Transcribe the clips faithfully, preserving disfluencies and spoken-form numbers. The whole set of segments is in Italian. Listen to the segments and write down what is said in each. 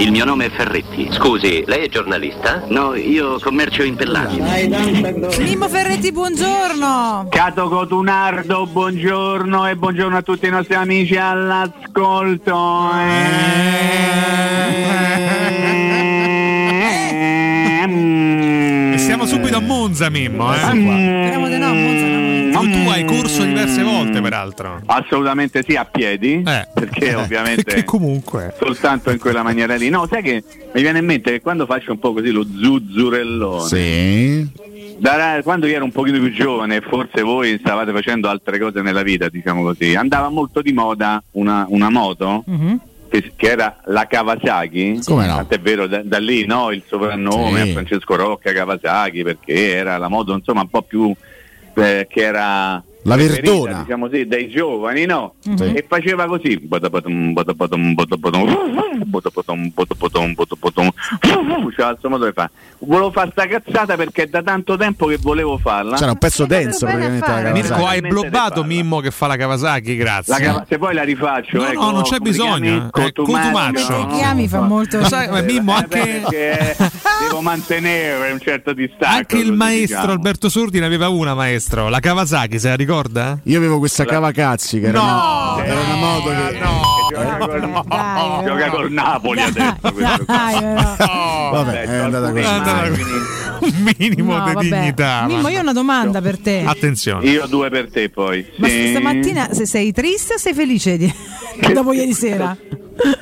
Il mio nome è Ferretti. Scusi, lei è giornalista? No, io commercio in pellagine. Mimmo Ferretti, buongiorno. Cato Cotunardo, buongiorno. E buongiorno a tutti i nostri amici all'ascolto. E siamo subito a Monza, Mimmo, eh? Speriamo di no, Monza no. Tu hai corso diverse volte, peraltro. Assolutamente sì, a piedi, eh, perché eh, ovviamente perché comunque soltanto in quella maniera lì. No, sai che mi viene in mente che quando faccio un po' così lo zuzzurellone, sì, da, quando io ero un pochino più giovane, forse voi stavate facendo altre cose nella vita, diciamo così, andava molto di moda una, una moto, mm-hmm, che, che era la Kawasaki. Come no? Tant'è vero, da, da lì, no, il soprannome, sì, a Francesco Rocca Kawasaki, perché era la moto insomma un po' più Eh, che era la verdona, diciamo sì, dai giovani, no? Mm-hmm. E faceva così, c'era il suo modo di fare. Volevo fare sta cazzata perché è da tanto tempo che volevo farla. C'era un pezzo denso praticamente. Mirko, hai blobbato Mimmo che fa la Kawasaki, grazie. La Kawasaki, se poi la rifaccio, no, ecco, no, non c'è bisogno. Eh, Cotumaccio. Mi chiami, fa molto. Sai, ma Mimmo anche devo mantenere un certo distacco. Anche il maestro Alberto Sordi ne aveva una, maestro, la Kawasaki. Se la ricorda? Io avevo questa la... Cavacazzi che era, no, una... era una moto che, no, che gioca, col... No, dai, gioca no. col Napoli adesso. Questo dai, no. Oh, vabbè, è andata così. Un minimo no, di vabbè. dignità. Mimmo, io ho una domanda per te. Attenzione. Io ho due per te poi. Ma sì. stamattina se sei triste o sei felice di... dopo ieri sera?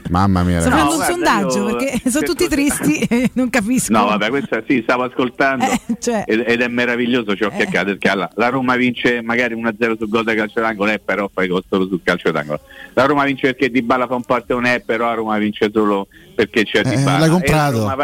Mamma mia, sto facendo no, un sondaggio io, perché sono tutti tristi e non capisco. No, vabbè, questa sì, stavo ascoltando eh, cioè, ed, ed è meraviglioso ciò eh. che accade, perché alla, la Roma vince magari uno a zero sul gol da calcio d'angolo, eh, però fai costoro sul calcio d'angolo. La Roma vince perché Dybala fa un partone, eh, però la Roma vince solo perché c'è eh, Dybala. L'ha comprato.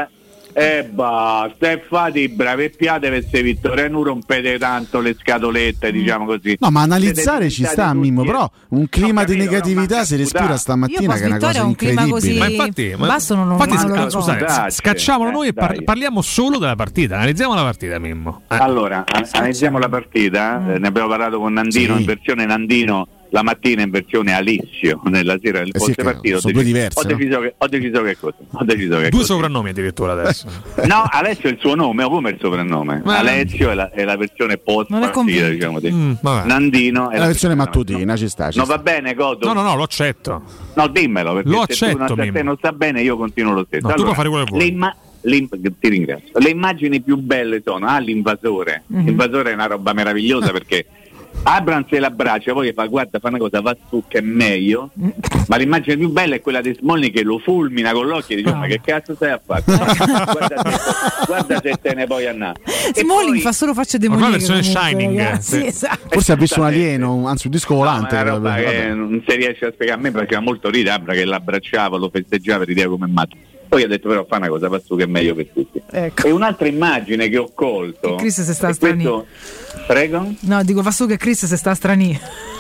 E basta, e fate i bravi e piate per se vittoria, non rompete tanto le scatolette, diciamo così. No, ma analizzare ci sta, Mimmo, però un clima no, capito, di negatività no, si respira stamattina, che è una cosa incredibile. Così... Ma infatti, ma... Basso non infatti non sc- scusate, Dace, scacciamolo eh, noi e par- parliamo solo della partita, analizziamo la partita, Mimmo. Eh. Allora, an- analizziamo la partita, mm. eh, ne abbiamo parlato con Nandino, sì, in versione Nandino la mattina, in versione Alessio nella sera del eh sì, postpartito. Sono due diverse, ho deciso, no? che, ho deciso che cosa ho deciso che due cosa. Soprannomi addirittura adesso. No, Alessio è il suo nome o come il soprannome? Ma Alessio è la, è la versione postpartita, diciamo così. Mm, Nandino è la, la versione mattutina, no, ci sta, ci no sta. Va bene, godo. No, no, no, lo accetto. No, dimmelo, perché lo se accetto, tu non, non sta bene, io continuo lo stesso. No, allora, tu puoi fare quello che vuoi. Imma- ti ringrazio. Le immagini più belle sono ah, l'invasore. Mm-hmm. L'invasore è una roba meravigliosa perché Abram se l'abbraccia, poi fa guarda, fa una cosa, va su che è meglio. Ma l'immagine più bella è quella di Smolin che lo fulmina con l'occhio e dice: ma che cazzo stai a fare? Guarda, guarda se te ne puoi andare. Smolin poi... fa solo facce demoniache. Una versione Shining, eh, sì, esatto. Forse ha visto un alieno, anzi un disco volante. No, roba che non si riesce a spiegare. A me faceva molto ridere Abram che l'abbracciava, lo festeggiava, rideva come matto. Poi ha detto però fa una cosa, fa su che è meglio per tutti. Ecco. E un'altra immagine che ho colto. E Chris se sta stranì. Prego? No, dico fa su che Chris se sta stranì.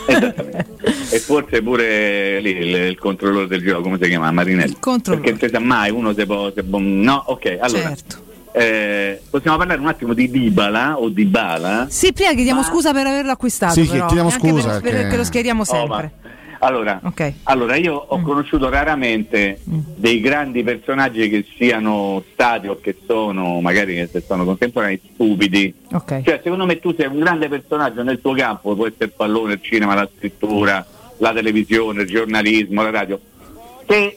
Esattamente. E forse pure lì il, il controllore del gioco, come si chiama? Marinelli. Perché non sa mai uno se può. Se può no, ok, allora. Certo. Eh, possiamo parlare un attimo di Dybala o Dybala? Sì, prima chiediamo ma... scusa per averlo acquistato. Sì, però. chiediamo Anche scusa. Per, perché... perché lo schieriamo sempre. Oh, Allora, okay. allora, io ho mm. conosciuto raramente mm. dei grandi personaggi che siano stati o che sono, magari che sono contemporanei, stupidi. Okay. Cioè, secondo me tu sei un grande personaggio nel tuo campo, può essere il pallone, il cinema, la scrittura, la televisione, il giornalismo, la radio. Se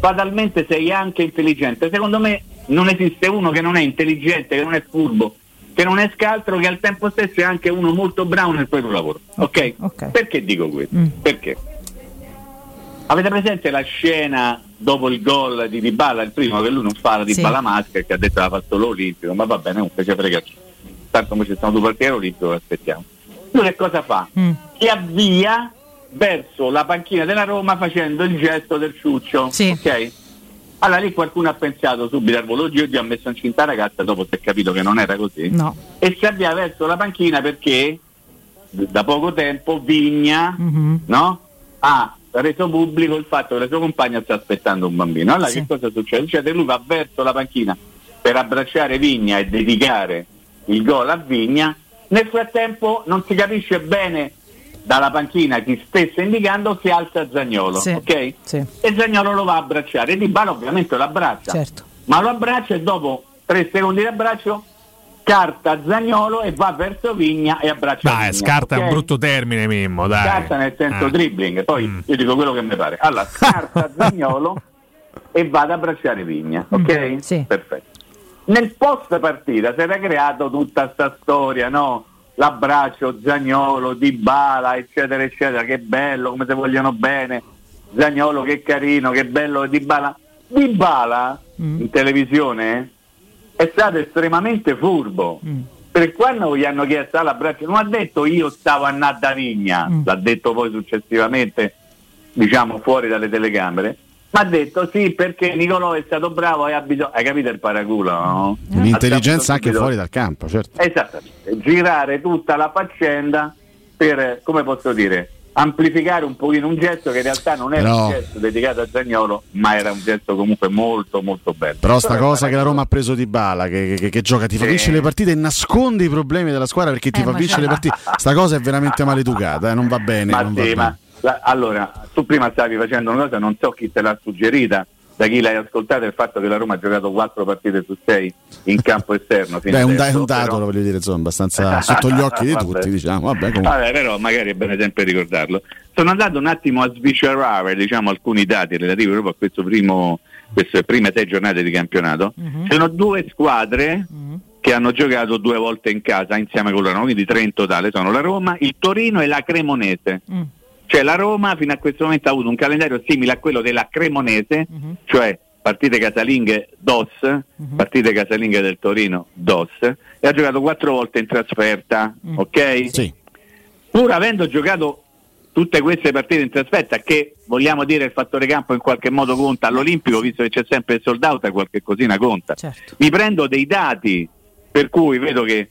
fatalmente sei anche intelligente, secondo me non esiste uno che non è intelligente, che non è furbo, che non è scaltro, che al tempo stesso è anche uno molto bravo nel proprio lavoro. Ok? okay. Perché dico questo? Mm. Perché? Avete presente la scena dopo il gol di Dybala, il primo, che lui non fa la Dybala sì. maschera, che ha detto la fa solo olimpico, ma va bene, non c'è frega, tanto come ci sono due partite olimpico, lo aspettiamo. Lui che cosa fa? Mm. Si avvia verso la panchina della Roma facendo il gesto del ciuccio, sì. ok? Allora lì qualcuno ha pensato subito al volo, Dio, Dio ha messo in cinta ragazza, dopo si è capito che non era così, no. E si avvia verso la panchina perché da poco tempo Vigna, mm-hmm. no? ha reso pubblico il fatto che la sua compagna sta aspettando un bambino. Allora sì. che cosa succede? Succede che lui va verso la panchina per abbracciare Vigna e dedicare il gol a Vigna, nel frattempo non si capisce bene dalla panchina chi stesse indicando si alza Zaniolo, sì, ok? Sì. E Zaniolo lo va a abbracciare e Dybala ovviamente lo abbraccia, certo, ma lo abbraccia e dopo tre secondi di abbraccio scarta Zaniolo e va verso Vigna e abbraccia Vigna. Scarta, okay? È un brutto termine, Mimmo, dai. Scarta nel senso ah. dribbling, poi mm. io dico quello che mi pare. Allora scarta Zaniolo e va ad abbracciare Vigna, ok? Mm. Sì. Perfetto. Nel post partita si era creato tutta sta storia, no? L'abbraccio Zaniolo, Dybala, eccetera eccetera, che bello, come se vogliono bene, Zaniolo che carino, che bello Dybala. Dybala mm. in televisione è stato estremamente furbo, mm. perché quando gli hanno chiesto l'abbraccio non ha detto io stavo a Nada Vigna, mm. l'ha detto poi successivamente, diciamo fuori dalle telecamere, ma ha detto sì perché Nicolò è stato bravo e ha bisogno, hai capito il paraculo, no? L'intelligenza anche subito fuori dal campo, certo, esattamente, girare tutta la faccenda per, come posso dire, amplificare un pochino un gesto che in realtà non era no. un gesto dedicato a Zaniolo, ma era un gesto comunque molto molto bello. Però sta però cosa che la Roma ha preso Dybala che, che, che gioca, ti fa vincere eh. le partite e nasconde i problemi della squadra perché ti eh, fa vincere le partite, sta cosa è veramente maleducata, eh? Non va bene, ma non sì, va bene. Ma la, allora tu prima stavi facendo una cosa, non so chi te l'ha suggerita, da chi l'hai ascoltata, il fatto che la Roma ha giocato quattro partite su sei in campo esterno. Beh, un, adesso, un dato però... lo voglio dire, insomma, abbastanza sotto gli occhi di tutti, diciamo. Vabbè, vabbè, però magari è bene sempre ricordarlo. Sono andato un attimo a sviscerare, diciamo, alcuni dati relativi proprio a questo primo, queste prime sei giornate di campionato. Mm-hmm. Sono due squadre mm-hmm. che hanno giocato due volte in casa insieme con la Roma, quindi tre in totale, sono la Roma, il Torino e la Cremonese. Mm. Cioè la Roma fino a questo momento ha avuto un calendario simile a quello della Cremonese, uh-huh. cioè partite casalinghe dos, uh-huh. partite casalinghe del Torino dos, e ha giocato quattro volte in trasferta, uh-huh. ok? Sì. Pur avendo giocato tutte queste partite in trasferta, che vogliamo dire il fattore campo in qualche modo conta all'Olimpico, visto che c'è sempre il sold out, qualche cosina conta. Certo. Mi prendo dei dati per cui vedo che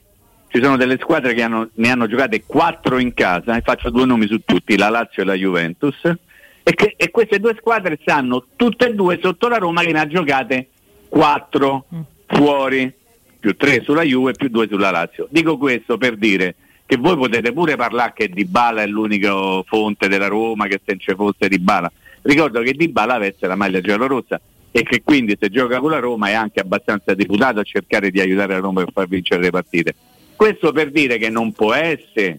ci sono delle squadre che hanno, ne hanno giocate quattro in casa, e faccio due nomi su tutti, la Lazio e la Juventus, e, che, e queste due squadre stanno tutte e due sotto la Roma che ne ha giocate quattro fuori, più tre sulla Juve, più due sulla Lazio. Dico questo per dire che voi potete pure parlare che Dybala è l'unica fonte della Roma, che se non ci fosse Dybala. Ricordo che Dybala veste la maglia giallorossa e che quindi se gioca con la Roma è anche abbastanza deputato a cercare di aiutare la Roma per far vincere le partite. Questo per dire che non può essere,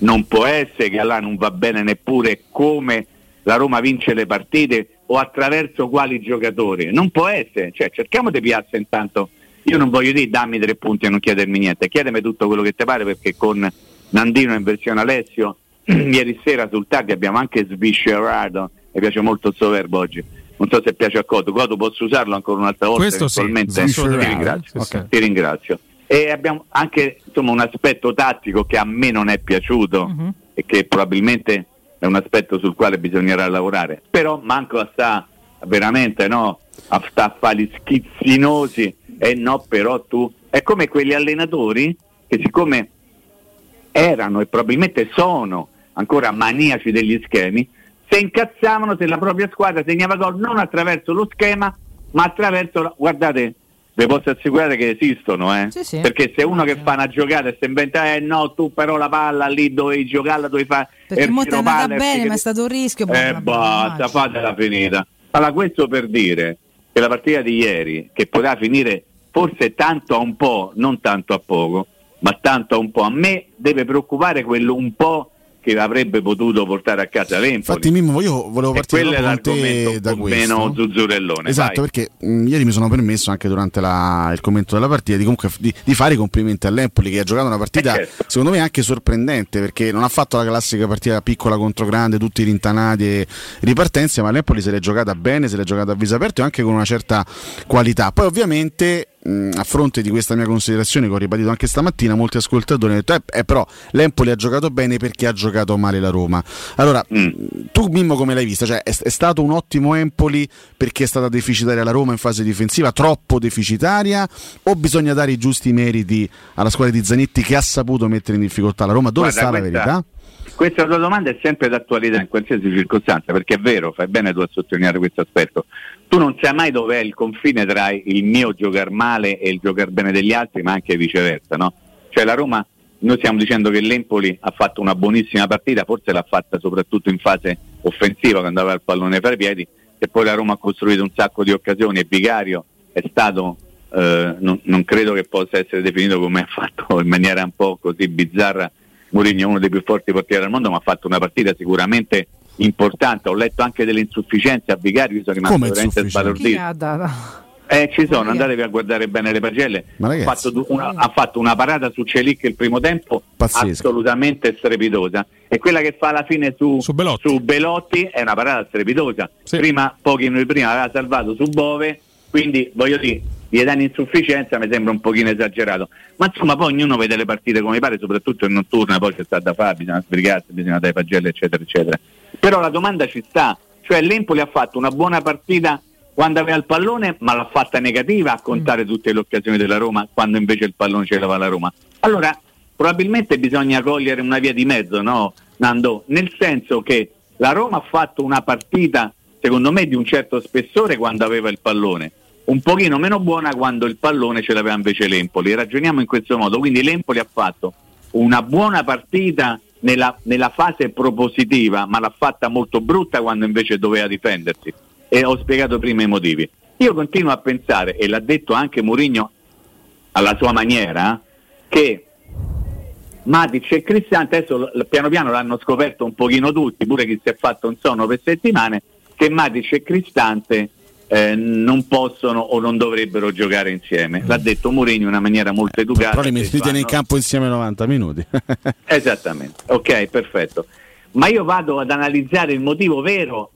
non può essere che là non va bene neppure come la Roma vince le partite o attraverso quali giocatori. Non può essere, cioè cerchiamo di piazza intanto. Io non voglio dire dammi tre punti e non chiedermi niente, chiedemi tutto quello che ti pare, perché con Nandino in versione Alessio ieri sera sul tardi abbiamo anche sviscerato, mi piace molto il suo verbo oggi. Non so se piace a Coto, Coto posso usarlo ancora un'altra volta? Questo sì, ti ringrazio, okay. ti ringrazio. E abbiamo anche insomma un aspetto tattico che a me non è piaciuto mm-hmm. e che probabilmente è un aspetto sul quale bisognerà lavorare, però manco a sta veramente no a sta fare schizzinosi e eh no però tu è come quegli allenatori che siccome erano e probabilmente sono ancora maniaci degli schemi se incazzavano se la propria squadra segnava gol non attraverso lo schema ma attraverso la... guardate vi posso assicurare che esistono, eh? Sì, sì. Perché se uno che fa una giocata e si inventa, eh no, tu però la palla lì dovevi giocarla, dovevi fare... Perché molto è andata bene, perché... ma è stato un rischio. Eh basta, fatela finita. Allora questo per dire che la partita di ieri, che poteva finire forse tanto a un po', non tanto a poco, ma tanto a un po', a me deve preoccupare quello un po' che avrebbe potuto portare a casa l'Empoli. Infatti Mimmo, io volevo partire con te da questo. Meno zuzzurellone. Esatto, vai. Perché mh, ieri mi sono permesso anche durante la, il commento della partita di, comunque, di, di fare i complimenti all'Empoli che ha giocato una partita certo. secondo me anche sorprendente, perché non ha fatto la classica partita piccola contro grande, tutti rintanati e ripartenze, ma l'Empoli se l'è giocata bene, se l'è giocata a viso aperto e anche con una certa qualità. Poi ovviamente... a fronte di questa mia considerazione che ho ribadito anche stamattina, molti ascoltatori hanno detto eh, eh, però l'Empoli ha giocato bene perché ha giocato male la Roma. Allora mm. tu Mimmo come l'hai vista? Cioè, è, è stato un ottimo Empoli perché è stata deficitaria la Roma in fase difensiva, troppo deficitaria, o bisogna dare i giusti meriti alla squadra di Zanetti che ha saputo mettere in difficoltà la Roma? Dove Guarda, sta la questa, verità? Questa tua domanda è sempre d'attualità in qualsiasi circostanza, perché è vero, fai bene tu a sottolineare questo aspetto. Tu non sai mai dov'è il confine tra il mio giocar male e il giocar bene degli altri, ma anche viceversa, no? Cioè la Roma noi stiamo dicendo che l'Empoli ha fatto una buonissima partita, forse l'ha fatta soprattutto in fase offensiva quando aveva il pallone fra i piedi, e poi la Roma ha costruito un sacco di occasioni e Vicario è stato, eh, non, non credo che possa essere definito come ha fatto in maniera un po' così bizzarra Mourinho, uno dei più forti portieri al mondo, ma ha fatto una partita sicuramente importante. Ho letto anche delle insufficienze a Vicario, io sono rimasto veramente sbalordito. Eh, ci sono, andatevi a guardare bene le pagelle. Ha fatto una, ha fatto una parata su Çelik il primo tempo pazzesca, assolutamente strepitosa, e quella che fa alla fine su, su, Belotti. su Belotti è una parata strepitosa, sì. Prima, pochi minuti prima l'aveva salvato su Bove, quindi voglio dire, gli danno insufficienza mi sembra un pochino esagerato, ma insomma poi ognuno vede le partite come pare, soprattutto in notturna, poi c'è stata da fare, bisogna sbrigarsi, bisogna dare pagelle eccetera eccetera, però la domanda ci sta, cioè l'Empoli ha fatto una buona partita quando aveva il pallone, ma l'ha fatta negativa a contare mm. tutte le occasioni della Roma, quando invece il pallone ce l'aveva la Roma. Allora, probabilmente bisogna cogliere una via di mezzo, no, Nando? Nel senso che la Roma ha fatto una partita, secondo me, di un certo spessore quando aveva il pallone, un pochino meno buona quando il pallone ce l'aveva invece l'Empoli. Ragioniamo in questo modo, quindi l'Empoli ha fatto una buona partita nella, nella fase propositiva, ma l'ha fatta molto brutta quando invece doveva difendersi. E ho spiegato prima i motivi. Io continuo a pensare, e l'ha detto anche Mourinho alla sua maniera, che Matic e Cristante adesso piano piano l'hanno scoperto un pochino tutti, pure chi si è fatto un sonno per settimane, che Matic e Cristante Eh, non possono o non dovrebbero giocare insieme. L'ha detto Mourinho in una maniera molto eh, educata. Però li mettete fanno... nel campo insieme novanta minuti. Esattamente, ok, perfetto. Ma io vado ad analizzare il motivo vero,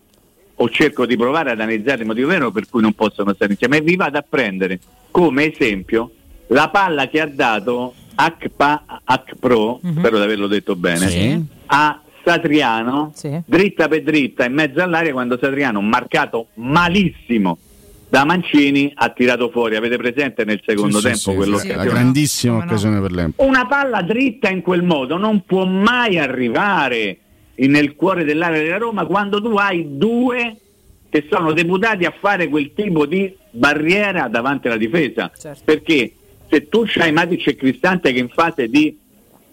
o cerco di provare ad analizzare il motivo vero per cui non possono stare insieme, e vi vado a prendere come esempio la palla che ha dato Akpa Akpro, mm-hmm. spero di averlo detto bene, sì. a Satriano, sì. dritta per dritta in mezzo all'aria, quando Satriano, marcato malissimo da Mancini, ha tirato fuori. Avete presente nel secondo sì, tempo sì, quell'occasione? Sì, la grandissima no, occasione no. per l'Empoli. Una palla dritta in quel modo non può mai arrivare nel cuore dell'area della Roma quando tu hai due che sono deputati a fare quel tipo di barriera davanti alla difesa, certo. Perché se tu c'hai Matic e Cristante che in fase di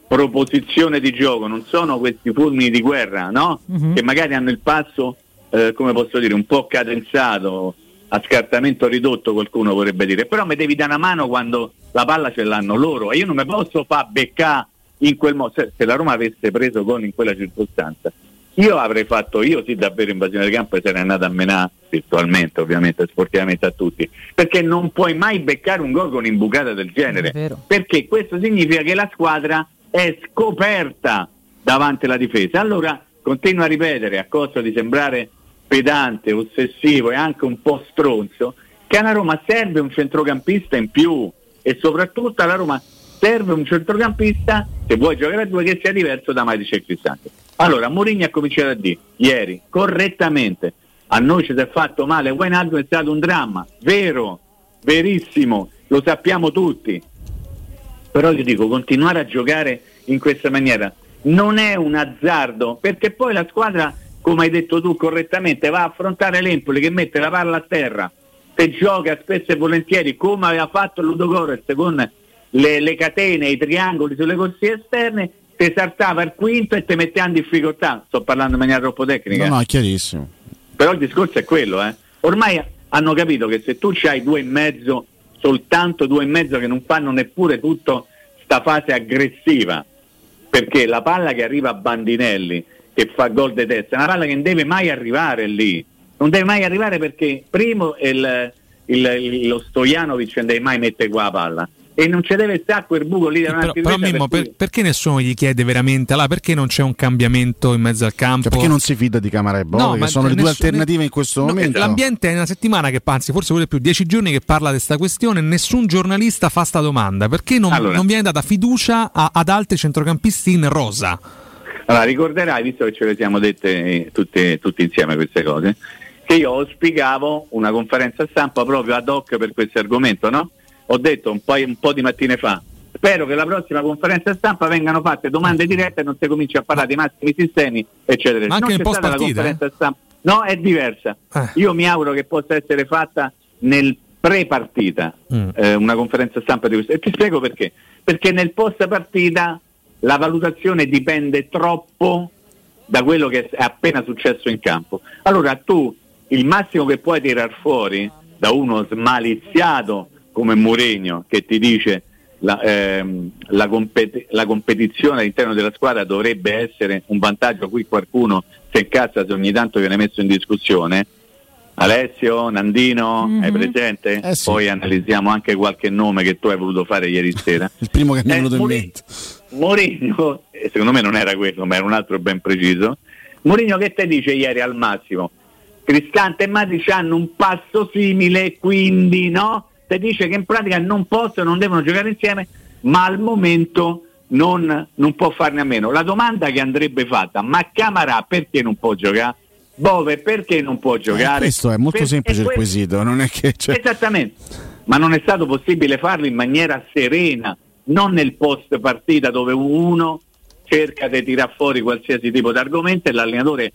proposizione di gioco non sono questi fulmini di guerra, no? Mm-hmm. Che magari hanno il passo eh, come posso dire un po' cadenzato, a scartamento ridotto qualcuno vorrebbe dire, però mi devi dare una mano quando la palla ce l'hanno loro, e io non mi posso far beccare in quel modo. Se la Roma avesse preso gol in quella circostanza, io avrei fatto io sì davvero invasione del campo e sarei andato a menare virtualmente, ovviamente, sportivamente a tutti, perché non puoi mai beccare un gol con imbucata del genere, perché questo significa che la squadra è scoperta davanti alla difesa. Allora continuo a ripetere, a costo di sembrare pedante, ossessivo e anche un po' stronzo, che alla Roma serve un centrocampista in più, e soprattutto alla Roma serve un centrocampista, se vuoi giocare a due, che sia diverso da Matic e Cristante. Allora Mourinho ha cominciato a dire ieri correttamente: a noi ci si è fatto male Wijnaldum, è stato un dramma, vero, verissimo, lo sappiamo tutti, però io dico, continuare a giocare in questa maniera non è un azzardo, perché poi la squadra, come hai detto tu correttamente, va a affrontare l'Empoli che mette la palla a terra, se gioca spesso e volentieri come aveva fatto Ludogorets con Le, le catene, i triangoli sulle corsie esterne, te saltava il quinto e te metteva in difficoltà. Sto parlando in maniera troppo tecnica. No, no, è chiarissimo. Però il discorso è quello, eh. Ormai hanno capito che se tu c'hai due e mezzo, soltanto due e mezzo, che non fanno neppure tutto sta fase aggressiva, perché la palla che arriva a Bandinelli che fa gol di testa è una palla che non deve mai arrivare lì, non deve mai arrivare, perché primo il, il, il, lo Stojanovic non deve mai mettere qua la palla, e non c'è deve stare quel buco lì davanti. Però, però Mimmo, per per, perché nessuno gli chiede veramente là, perché non c'è un cambiamento in mezzo al campo, cioè, perché non si fida di Camara e Bove, no, che sono le due alternative ne... in questo no, momento. L'ambiente è una settimana che, anzi forse pure più, dieci giorni che parla di questa questione, nessun giornalista fa sta domanda, perché non, allora. non viene data fiducia a, ad altri centrocampisti in rosa. Allora ricorderai, visto che ce le siamo dette tutte, tutti insieme queste cose, che io auspicavo una conferenza stampa proprio ad hoc per questo argomento, no? Ho detto un po', un po' di mattine fa, spero che la prossima conferenza stampa vengano fatte domande dirette e non si cominci a parlare dei massimi sistemi, eccetera. Ma anche non c'è post stata partita, la conferenza eh? stampa, no, è diversa. Eh. Io mi auguro che possa essere fatta nel pre-partita mm. eh, una conferenza stampa di questo. E ti spiego perché. Perché nel post-partita la valutazione dipende troppo da quello che è appena successo in campo. Allora tu il massimo che puoi tirar fuori da uno smaliziato come Mourinho, che ti dice la, ehm, la, compet- la competizione all'interno della squadra dovrebbe essere un vantaggio a cui qualcuno si incazza se ogni tanto viene messo in discussione. Alessio, Nandino, mm-hmm. È presente? Eh sì. Poi analizziamo anche qualche nome che tu hai voluto fare ieri sera. Il primo che mi è venuto in mente. Mourinho, secondo me non era quello, ma era un altro ben preciso. Mourinho che te dice ieri al massimo? Cristante e Matic hanno un passo simile, quindi no? Te dice che in pratica non possono, non devono giocare insieme, ma al momento non, non può farne a meno. La domanda che andrebbe fatta, ma Camara perché non può giocare? Bove perché non può giocare? Eh, questo è molto per, semplice questo, il quesito, non è che cioè... Esattamente, ma non è stato possibile farlo in maniera serena, non nel post partita dove uno cerca di tirar fuori qualsiasi tipo di argomento e l'allenatore,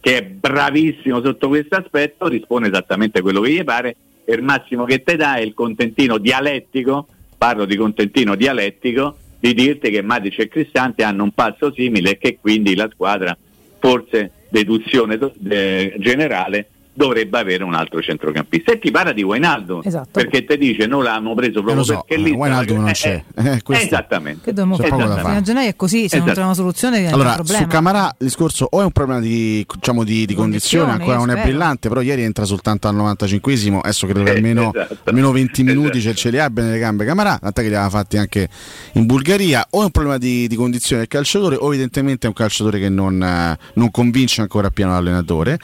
che è bravissimo sotto questo aspetto, risponde esattamente quello che gli pare e il massimo che te dà è il contentino dialettico, parlo di contentino dialettico, di dirti che Matic e Cristante hanno un passo simile e che quindi la squadra forse... deduzione eh, generale dovrebbe avere un altro centrocampista e ti parla di Guainaldo, esatto. Perché ti dice non l'hanno preso proprio so, perché lì Guainaldo non c'è eh, eh, eh, esattamente, che dobbiamo fare fino a gennaio è così, se esatto. Non c'è una soluzione allora un su Camara il discorso o è un problema di, diciamo, di, di condizione, ancora non spero. È brillante, però ieri entra soltanto al novantacinquesimo, adesso credo che eh, almeno, esatto. almeno venti minuti esatto. ce li abbia nelle gambe Camara, l'attacco li aveva fatti anche in Bulgaria, o è un problema di, di condizione del calciatore o evidentemente è un calciatore che non, non convince ancora pieno l'allenatore.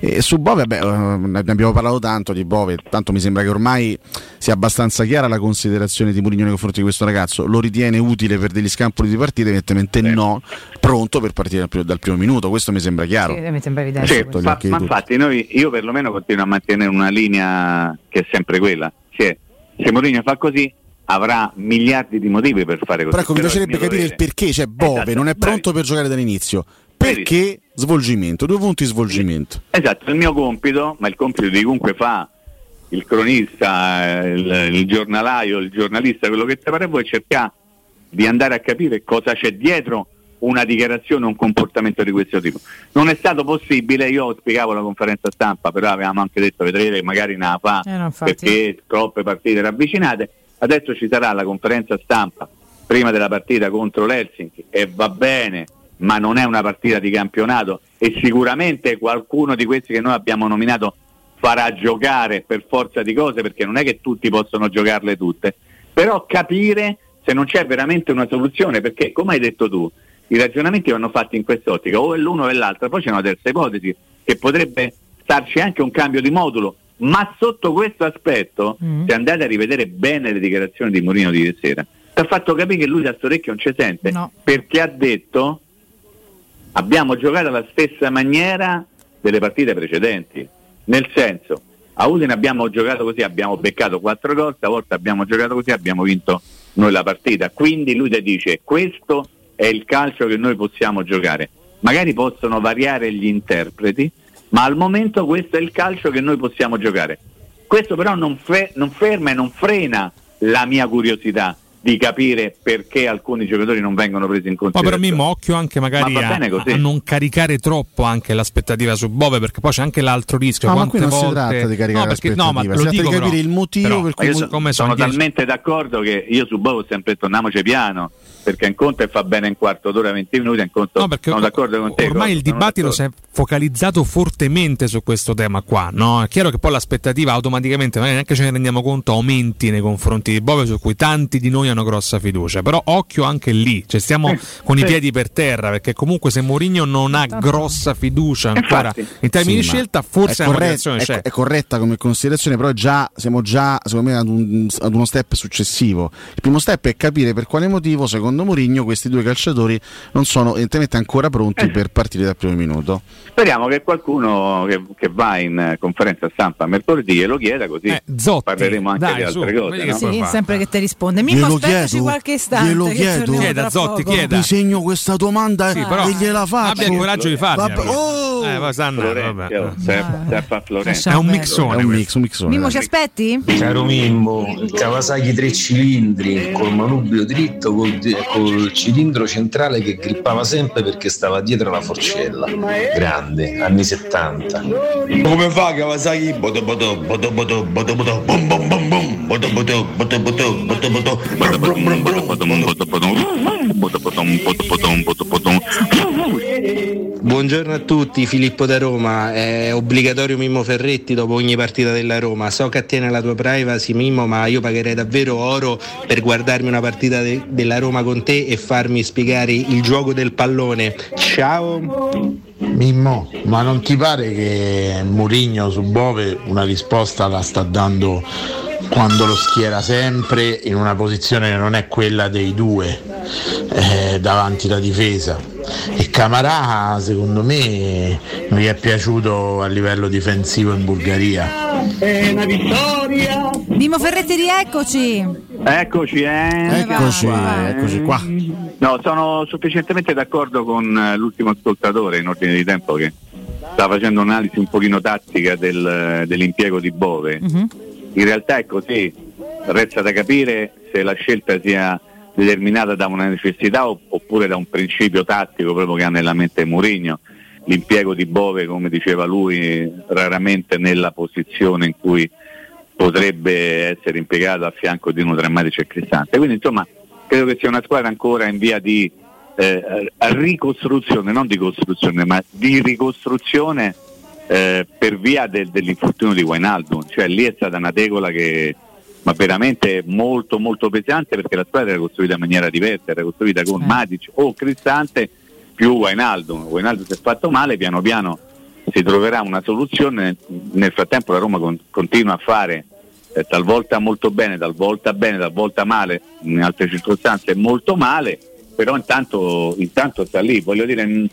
E su Bove beh, ne abbiamo parlato tanto di Bove, tanto mi sembra che ormai sia abbastanza chiara la considerazione di Mourinho nei confronti di questo ragazzo, lo ritiene utile per degli scampoli di partita? Evidentemente no, pronto per partire dal primo, dal primo minuto, questo mi sembra chiaro. Sì, mi sembra evidente. Certo, ma, ma infatti noi, io perlomeno continuo a mantenere una linea che è sempre quella, cioè, se Mourinho fa così avrà miliardi di motivi per fare così. Però, ecco, però mi piacerebbe capire dovere. Il perché, cioè Bove esatto, non è pronto bravi. Per giocare dall'inizio. Perché svolgimento, due punti svolgimento. Esatto, il mio compito, ma il compito di chiunque fa il cronista, il, il giornalaio, il giornalista, quello che ti pare voi, è cercare di andare a capire cosa c'è dietro una dichiarazione, un comportamento di questo tipo. Non è stato possibile, io spiegavo la conferenza stampa, però avevamo anche detto vedrete che magari non la fa eh, no, perché troppe partite ravvicinate. Adesso ci sarà la conferenza stampa prima della partita contro l'Helsinki e va bene, ma non è una partita di campionato e sicuramente qualcuno di questi che noi abbiamo nominato farà giocare per forza di cose, perché non è che tutti possono giocarle tutte, però capire se non c'è veramente una soluzione, perché come hai detto tu i ragionamenti vanno fatti in quest'ottica, o è l'uno o l'altra, poi c'è una terza ipotesi che potrebbe starci anche un cambio di modulo, ma sotto questo aspetto mm. se andate a rivedere bene le dichiarazioni di Mourinho di ieri sera ti ha fatto capire che lui da st'orecchio non ci sente no. Perché ha detto abbiamo giocato alla stessa maniera delle partite precedenti, nel senso a Udine abbiamo giocato così, abbiamo beccato quattro gol, stavolta abbiamo giocato così, abbiamo vinto noi la partita, quindi lui ti dice questo è il calcio che noi possiamo giocare, magari possono variare gli interpreti, ma al momento questo è il calcio che noi possiamo giocare. Questo però non, fe- non ferma e non frena la mia curiosità di capire perché alcuni giocatori non vengono presi in considerazione. Ma per me occhio anche magari ma a, a non caricare troppo anche l'aspettativa su Bove, perché poi c'è anche l'altro rischio. No, ma qui non volte... si tratta di caricare no, perché, l'aspettativa, no, ma si tratta dico, di capire però, il motivo però, per cui so, come sono, sono talmente d'accordo che io su Bove ho sempre detto andiamoci piano, perché in conto e fa bene in quarto d'ora, venti minuti, in conto no, perché sono d'accordo con te. Ormai il dibattito si è focalizzato fortemente su questo tema qua, no? È chiaro che poi l'aspettativa automaticamente, magari neanche ce ne rendiamo conto, aumenti nei confronti di Bove, su cui tanti di noi hanno grossa fiducia, però occhio anche lì, cioè stiamo eh, con sì. i piedi per terra, perché comunque se Mourinho non ha grossa fiducia ancora Infatti. in termini sì, di scelta, forse è, corretta, è, c'è. È corretta come considerazione, però già siamo già secondo me ad, un, ad uno step successivo. Il primo step è capire per quale motivo secondo Secondo Mourinho questi due calciatori non sono evidentemente ancora pronti eh. per partire dal primo minuto. Speriamo che qualcuno che, che va in conferenza stampa mercoledì e lo chieda, così eh, Zotti, parleremo anche dai, di altre su, cose. No? Sì, sì, sempre che ti risponde. Mi aspettaci qualche istante. Glielo chiedo. Chieda Zotti, chieda. Disegno questa domanda sì, però, e gliela faccio. Abbia il coraggio di farla. Oh! Eh, va Sandra, Florenzio, vabbè. Serpa, serpa è un mixone. È un mix, un mixone. Mimmo, ci aspetti? Caro Mimmo, Kawasaki tre cilindri col manubrio dritto col col cilindro centrale che grippava sempre perché stava dietro la forcella. Grande, anni settanta. Come fa Kawasaki? Buongiorno a tutti, Filippo da Roma. È obbligatorio Mimmo Ferretti dopo ogni partita della Roma. So che attiene alla tua privacy, Mimmo, ma io pagherei davvero oro per guardarmi una partita de- della Roma con te e farmi spiegare il gioco del pallone. Ciao! Mimmo, ma non ti pare che Mourinho su Bove una risposta la sta dando quando lo schiera sempre in una posizione che non è quella dei due eh, davanti la difesa? E Camara secondo me non gli è piaciuto a livello difensivo in Bulgaria. È una vittoria. Mimmo Ferretti, rieccoci. Eccoci, eh. Eccoci, qua, eh. eccoci qua. No, sono sufficientemente d'accordo con l'ultimo ascoltatore in ordine di tempo che sta facendo un'analisi un pochino tattica del, dell'impiego di Bove. Mm-hmm. In realtà è così, resta da capire se la scelta sia determinata da una necessità oppure da un principio tattico proprio che ha nella mente Mourinho. L'impiego di Bove, come diceva lui, raramente nella posizione in cui potrebbe essere impiegato a fianco di uno tra Matic e Cristante. Quindi insomma credo che sia una squadra ancora in via di eh, ricostruzione, non di costruzione, ma di ricostruzione eh, per via del, dell'infortunio di Wijnaldum. Cioè lì è stata una tegola che ma veramente molto molto pesante, perché la squadra era costruita in maniera diversa, era costruita con Matic o Cristante più Wijnaldum. Wijnaldum si è fatto male, piano piano si troverà una soluzione. Nel frattempo la Roma con, continua a fare eh, talvolta molto bene, talvolta bene, talvolta male, in altre circostanze molto male, però intanto, intanto sta lì, voglio dire n-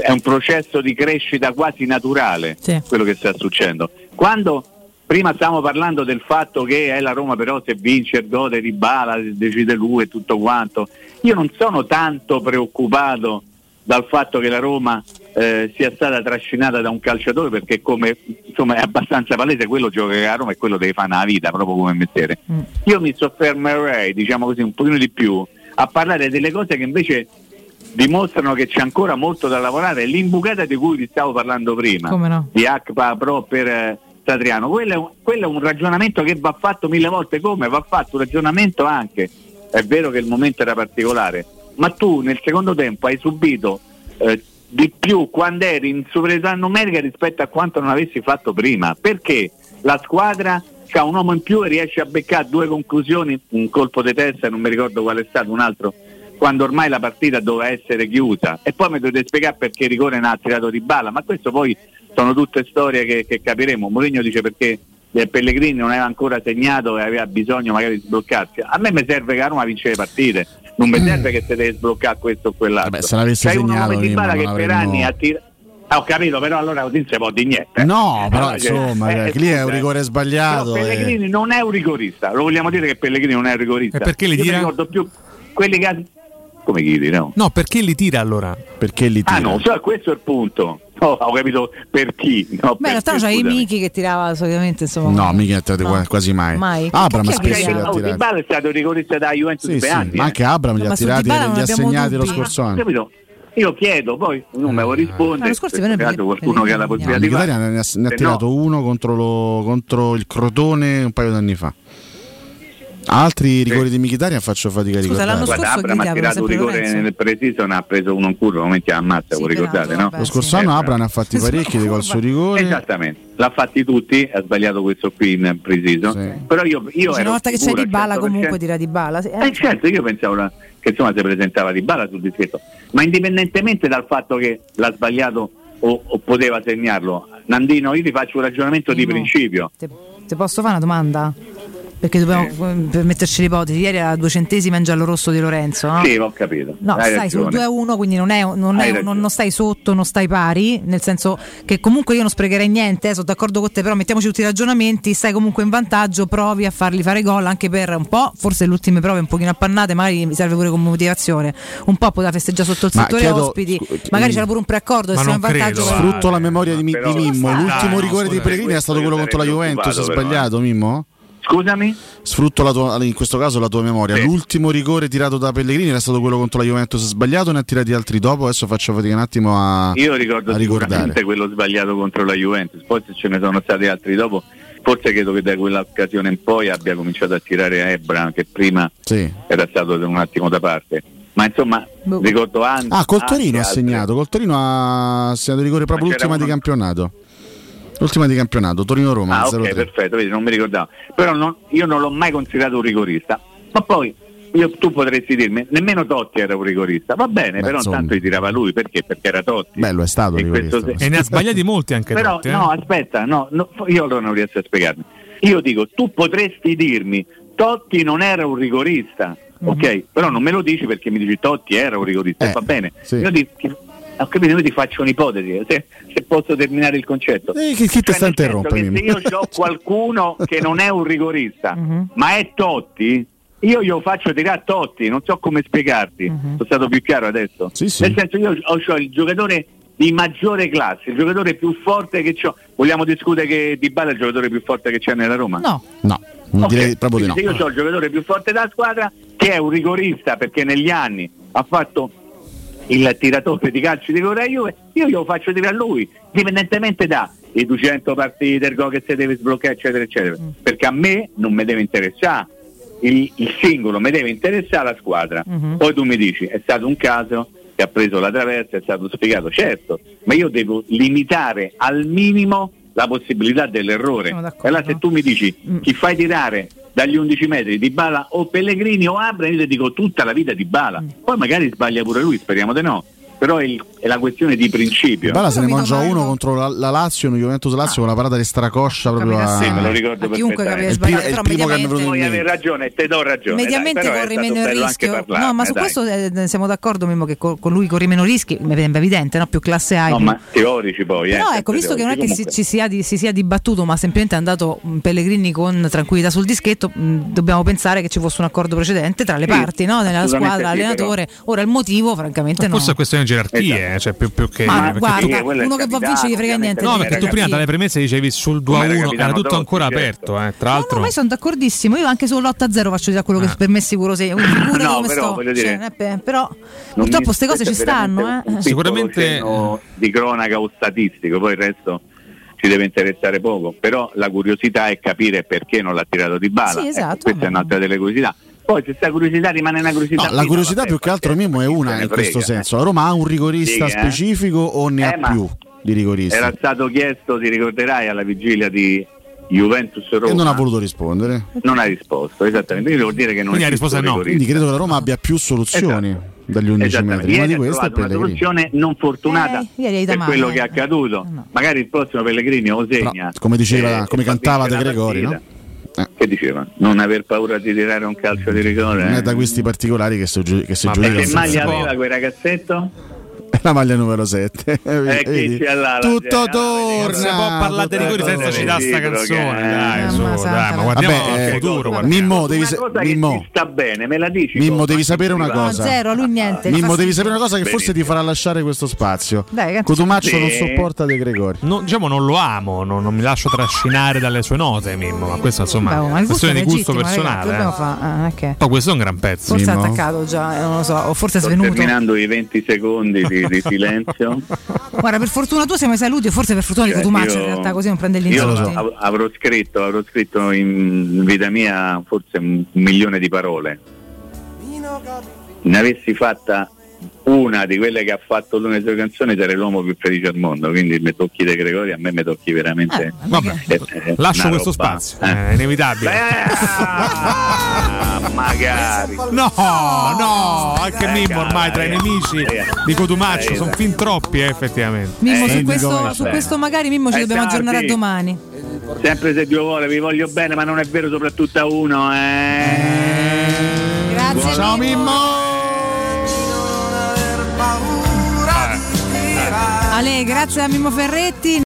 è un processo di crescita quasi naturale, sì, quello che sta succedendo. Quando prima stavamo parlando del fatto che è eh, la Roma però se vince gode Dybala, decide lui e tutto quanto, io non sono tanto preoccupato dal fatto che la Roma eh, sia stata trascinata da un calciatore, perché come insomma è abbastanza palese quello gioca che la Roma e quello deve fare una vita proprio come mestiere. Mm. Io mi soffermerei, diciamo così, un pochino di più a parlare delle cose che invece dimostrano che c'è ancora molto da lavorare. L'imbucata di cui vi stavo parlando prima, come no, di Akpa Akpro per eh, Satriano, quello è, un, quello è un ragionamento che va fatto mille volte. Come va fatto un ragionamento anche, è vero che il momento era particolare, ma tu nel secondo tempo hai subito eh, di più quando eri in superiorità numerica rispetto a quanto non avessi fatto prima, perché la squadra ha un uomo in più e riesce a beccare due conclusioni, un colpo di testa, non mi ricordo qual è stato, un altro, quando ormai la partita doveva essere chiusa. E poi mi dovete spiegare perché rigore non ha tirato Dybala, ma questo poi sono tutte storie che, che capiremo. Mourinho dice perché Pellegrini non aveva ancora segnato e aveva bisogno magari di sbloccarsi. A me mi serve che la Roma vince le partite, non mi serve mm. che se deve sbloccare questo o quell'altro. Vabbè, se l'avesse c'è segnato, uno come Dybala che per anni ha tirato. Ah, ho capito, però allora non si può di niente. No, però allora, insomma, eh, lì è un rigore sbagliato. Pellegrini e... non è un rigorista, lo vogliamo dire che Pellegrini non è un rigorista. E perché li tira? Io mi ricordo più quelli che ha... Come chiedi, no? No, perché li tira allora? Perché li tira? Ah no, cioè, questo è il punto. No, ho capito per chi. No, beh, in realtà c'hai Michi che tirava solitamente, insomma. No, Michi ha tirato no. quasi mai. mai. Abram spesso li ha tirati. Dybala è stato rigorista da Juventus sì, per sì, anni. Ma anche Abram li ha tirati e gli ha assegnati lo scorso anno. Capito? Io chiedo, poi non me lo risponde. L'anno scorso è qualcuno che ha la possibilità. Ne ha tirato uno contro il Crotone un paio d'anni fa. Altri rigori di Mkhitaryan faccio fatica a ricordare. Scusa, l'anno scorso Abram ha tirato un rigore nel pre-season, ha preso uno in curva, momenti ammazza, sì, lo ricordate, no? Vabbè, lo scorso sì. anno Abram ha fatti parecchi sì, col suo rigore. Esattamente, l'ha fatti tutti, ha sbagliato questo qui in pre-season. Sì. Però io, io ero una volta sicuro, che c'è Dybala comunque tira Dybala. Sì, eh, eh certo, io pensavo che insomma si presentava Dybala sul dischetto, ma indipendentemente dal fatto che l'ha sbagliato o, o poteva segnarlo. Nandino, io ti faccio un ragionamento sì, di no. principio. Te, te posso fare una domanda? Perché dobbiamo, per metterci l'ipotesi, ieri era la duecentesima in giallo rosso di Lorenzo, no? Sì, ho capito. No, hai stai ragione. Sul due a uno, quindi non, è, non, è, non, non stai sotto, non stai pari, nel senso che comunque io non sprecherei niente, eh, sono d'accordo con te, però mettiamoci tutti i ragionamenti, stai comunque in vantaggio, provi a farli fare gol anche per un po', forse le ultime prove un pochino appannate, magari mi serve pure come motivazione, un po' poteva festeggiare sotto il ma settore chiedo, ospiti, scu- magari c'era pure un preaccordo e siamo in vantaggio. Credo, sfrutto ah, la memoria di, però, di Mimmo, l'ultimo no, rigore no, di Pellegrini è stato quello contro la Juventus, si è sbagliato Mimmo? Scusami? Sfrutto la tua, in questo caso la tua memoria. Sì. L'ultimo rigore tirato da Pellegrini era stato quello contro la Juventus sbagliato, ne ha tirati altri dopo. Adesso faccio fatica un attimo a Io ricordo a sicuramente quello sbagliato contro la Juventus, poi se ce ne sono stati altri dopo. Forse credo che da quell'occasione in poi abbia cominciato a tirare Abram, che prima sì. era stato un attimo da parte. Ma insomma, ricordo anche Ah, Coltorino ha segnato, Coltorino ha segnato rigore proprio l'ultima uno... di campionato. L'ultima di campionato, Torino-Roma. Ah, ok, perfetto, vedi, non mi ricordavo. Però non, io non l'ho mai considerato un rigorista. Ma poi, io, tu potresti dirmi, nemmeno Totti era un rigorista. Va bene, Beh, però insomma. Intanto gli tirava lui, perché? Perché era Totti. Bello, è stato e rigorista. Se... E ne ha sbagliati molti anche però, Totti. Però, eh? no, aspetta, no, no, io allora non riesco a spiegarmi. Io dico, tu potresti dirmi, Totti non era un rigorista, mm-hmm. ok? Però non me lo dici perché mi dici, Totti era un rigorista, eh, va bene. Sì. Io dico... Ho capito, io ti faccio un'ipotesi, se, se posso terminare il concetto. Eh, chi, chi te sta interrompendo? Se io ho qualcuno che non è un rigorista, mm-hmm. ma è Totti, io glielo faccio tirare a Totti, non so come spiegarti. Mm-hmm. Sono stato più chiaro adesso? Sì, sì. Nel senso, io ho, ho il giocatore di maggiore classe, il giocatore più forte che c'ho. Vogliamo discutere che Dybala è il giocatore più forte che c'è nella Roma? No. No, non okay. direi proprio di no. Se io ho il giocatore più forte della squadra, che è un rigorista, perché negli anni ha fatto... il tiratore di calcio di Correa Juve, io glielo faccio dire a lui, dipendentemente da i duecento partite, il gol che si deve sbloccare, eccetera, eccetera. Mm. Perché a me non mi deve interessare il, il singolo, mi deve interessare la squadra. Mm-hmm. Poi tu mi dici, è stato un caso che ha preso la traversa, è stato spiegato, certo, ma io devo limitare al minimo la possibilità dell'errore. E allora se tu mi dici, mm. chi fai tirare dagli undici metri Dybala o Pellegrini o Abram, io ti dico tutta la vita Dybala, mm. poi magari sbaglia pure lui, speriamo di no, però è, il, è la questione di principio. Dybala se ne mangia uno no. contro la, la Lazio, una Juventus Lazio ah. con una parata di stracoscia proprio a... sì, me lo ricordo perfettamente. È il primo che mi venuto in mente. Avevi ragione, te do ragione. Mediamente dai, corri meno rischio. Parlarne, no, ma su dai. questo eh, siamo d'accordo, Mimmo, che con lui corri meno rischi, mi sembra evidente, no? Più classe A. No, più... ma teorici poi, eh. No, ecco, visto che non è che si, ci sia di, si sia dibattuto, ma semplicemente è andato Pellegrini con tranquillità sul dischetto, mh, dobbiamo pensare che ci fosse un accordo precedente tra le sì, parti, no? Nella squadra, sì, allenatore. Ora il motivo francamente no. Forse è questione gerarchie, esatto. cioè più, più che ma guarda, tu, uno che va a vincere gli frega niente. No, perché ragazzi. tu prima dalle premesse dicevi sul due a uno era tutto Totti, ancora certo. aperto, eh, tra no, l'altro. No, ma io sono d'accordissimo, io anche sull'otto a zero faccio da quello ah. che per me sicuro sei, sicuro no, come però, sto. Cioè, dire, eh, però purtroppo queste cose ci stanno, eh. Sicuramente di cronaca o statistico, poi il resto ci deve interessare poco, però la curiosità è capire perché non l'ha tirato Dybala. Sì, esatto, eh, questa è un'altra delle curiosità. Poi se sta curiosità rimane una curiosità. No, la curiosità vabbè, più che altro Mimmo è una in questo frega, senso. La Roma ha un rigorista Diga, specifico o ne eh, ha più di rigorista? Era stato chiesto, ti ricorderai, alla vigilia di Juventus Roma. E non ha voluto rispondere. Non ha risposto, esattamente. Quindi devo dire che non quindi ha risposto no. Quindi credo che la Roma abbia più soluzioni esatto. dagli undici metri. Una di queste è Pellegrini. Una soluzione non fortunata eh, per male, quello eh. che è accaduto. No. Magari il prossimo Pellegrini o segna. Però, come diceva, eh, come cantava De Gregori, no? Eh. Che diceva? Non aver paura di tirare un calcio di rigore. Non è da questi particolari che si giudica. Che maglia aveva quel ragazzetto? La maglia numero sette. Eh, chi c'è là, tutto torna. Se può parlare di rigori senza citare sta canzone. Dai, su, dai, ma guardiamo al futuro. Mimmo, devi sta bene, me la dici. Mimmo, devi sapere una cosa. Zero, lui niente. Mimmo, devi sapere una cosa che forse ti farà lasciare questo spazio. Cotumaccio non sopporta De Gregori. Diciamo non lo amo, non mi lascio trascinare dalle sue note, Mimmo, ma questo insomma è questione di gusto personale. Ma questo è un gran pezzo. Forse è attaccato già, non lo so, o forse è svenuto. Terminando i venti secondi di di silenzio. Guarda, per fortuna tu siamo i saluti, forse per fortuna cioè, di Cotumaccio in realtà, così non prende l'insulto. Io av- avrò scritto, avrò scritto in vita mia forse un milione di parole. Ne avessi fatta una di quelle che ha fatto lui nelle sue canzoni, sarei l'uomo più felice al mondo. Quindi mi tocchi De Gregori, a me mi tocchi veramente. Ah, vabbè, eh, eh, lascio questo roba. spazio, eh. è inevitabile. Beh, magari. No, no, anche eh, Mimmo ormai tra i nemici eh, di Cotumaccio eh, sono eh, fin troppi, eh, effettivamente. Mimmo, eh, su, questo, su questo magari Mimmo ci eh, dobbiamo tardi. aggiornare a domani. Sempre se Dio vuole, vi voglio bene, ma non è vero soprattutto a uno. Eh. Eh. Grazie. Buon... Ciao Mimmo. Ale, grazie a Mimmo Ferretti.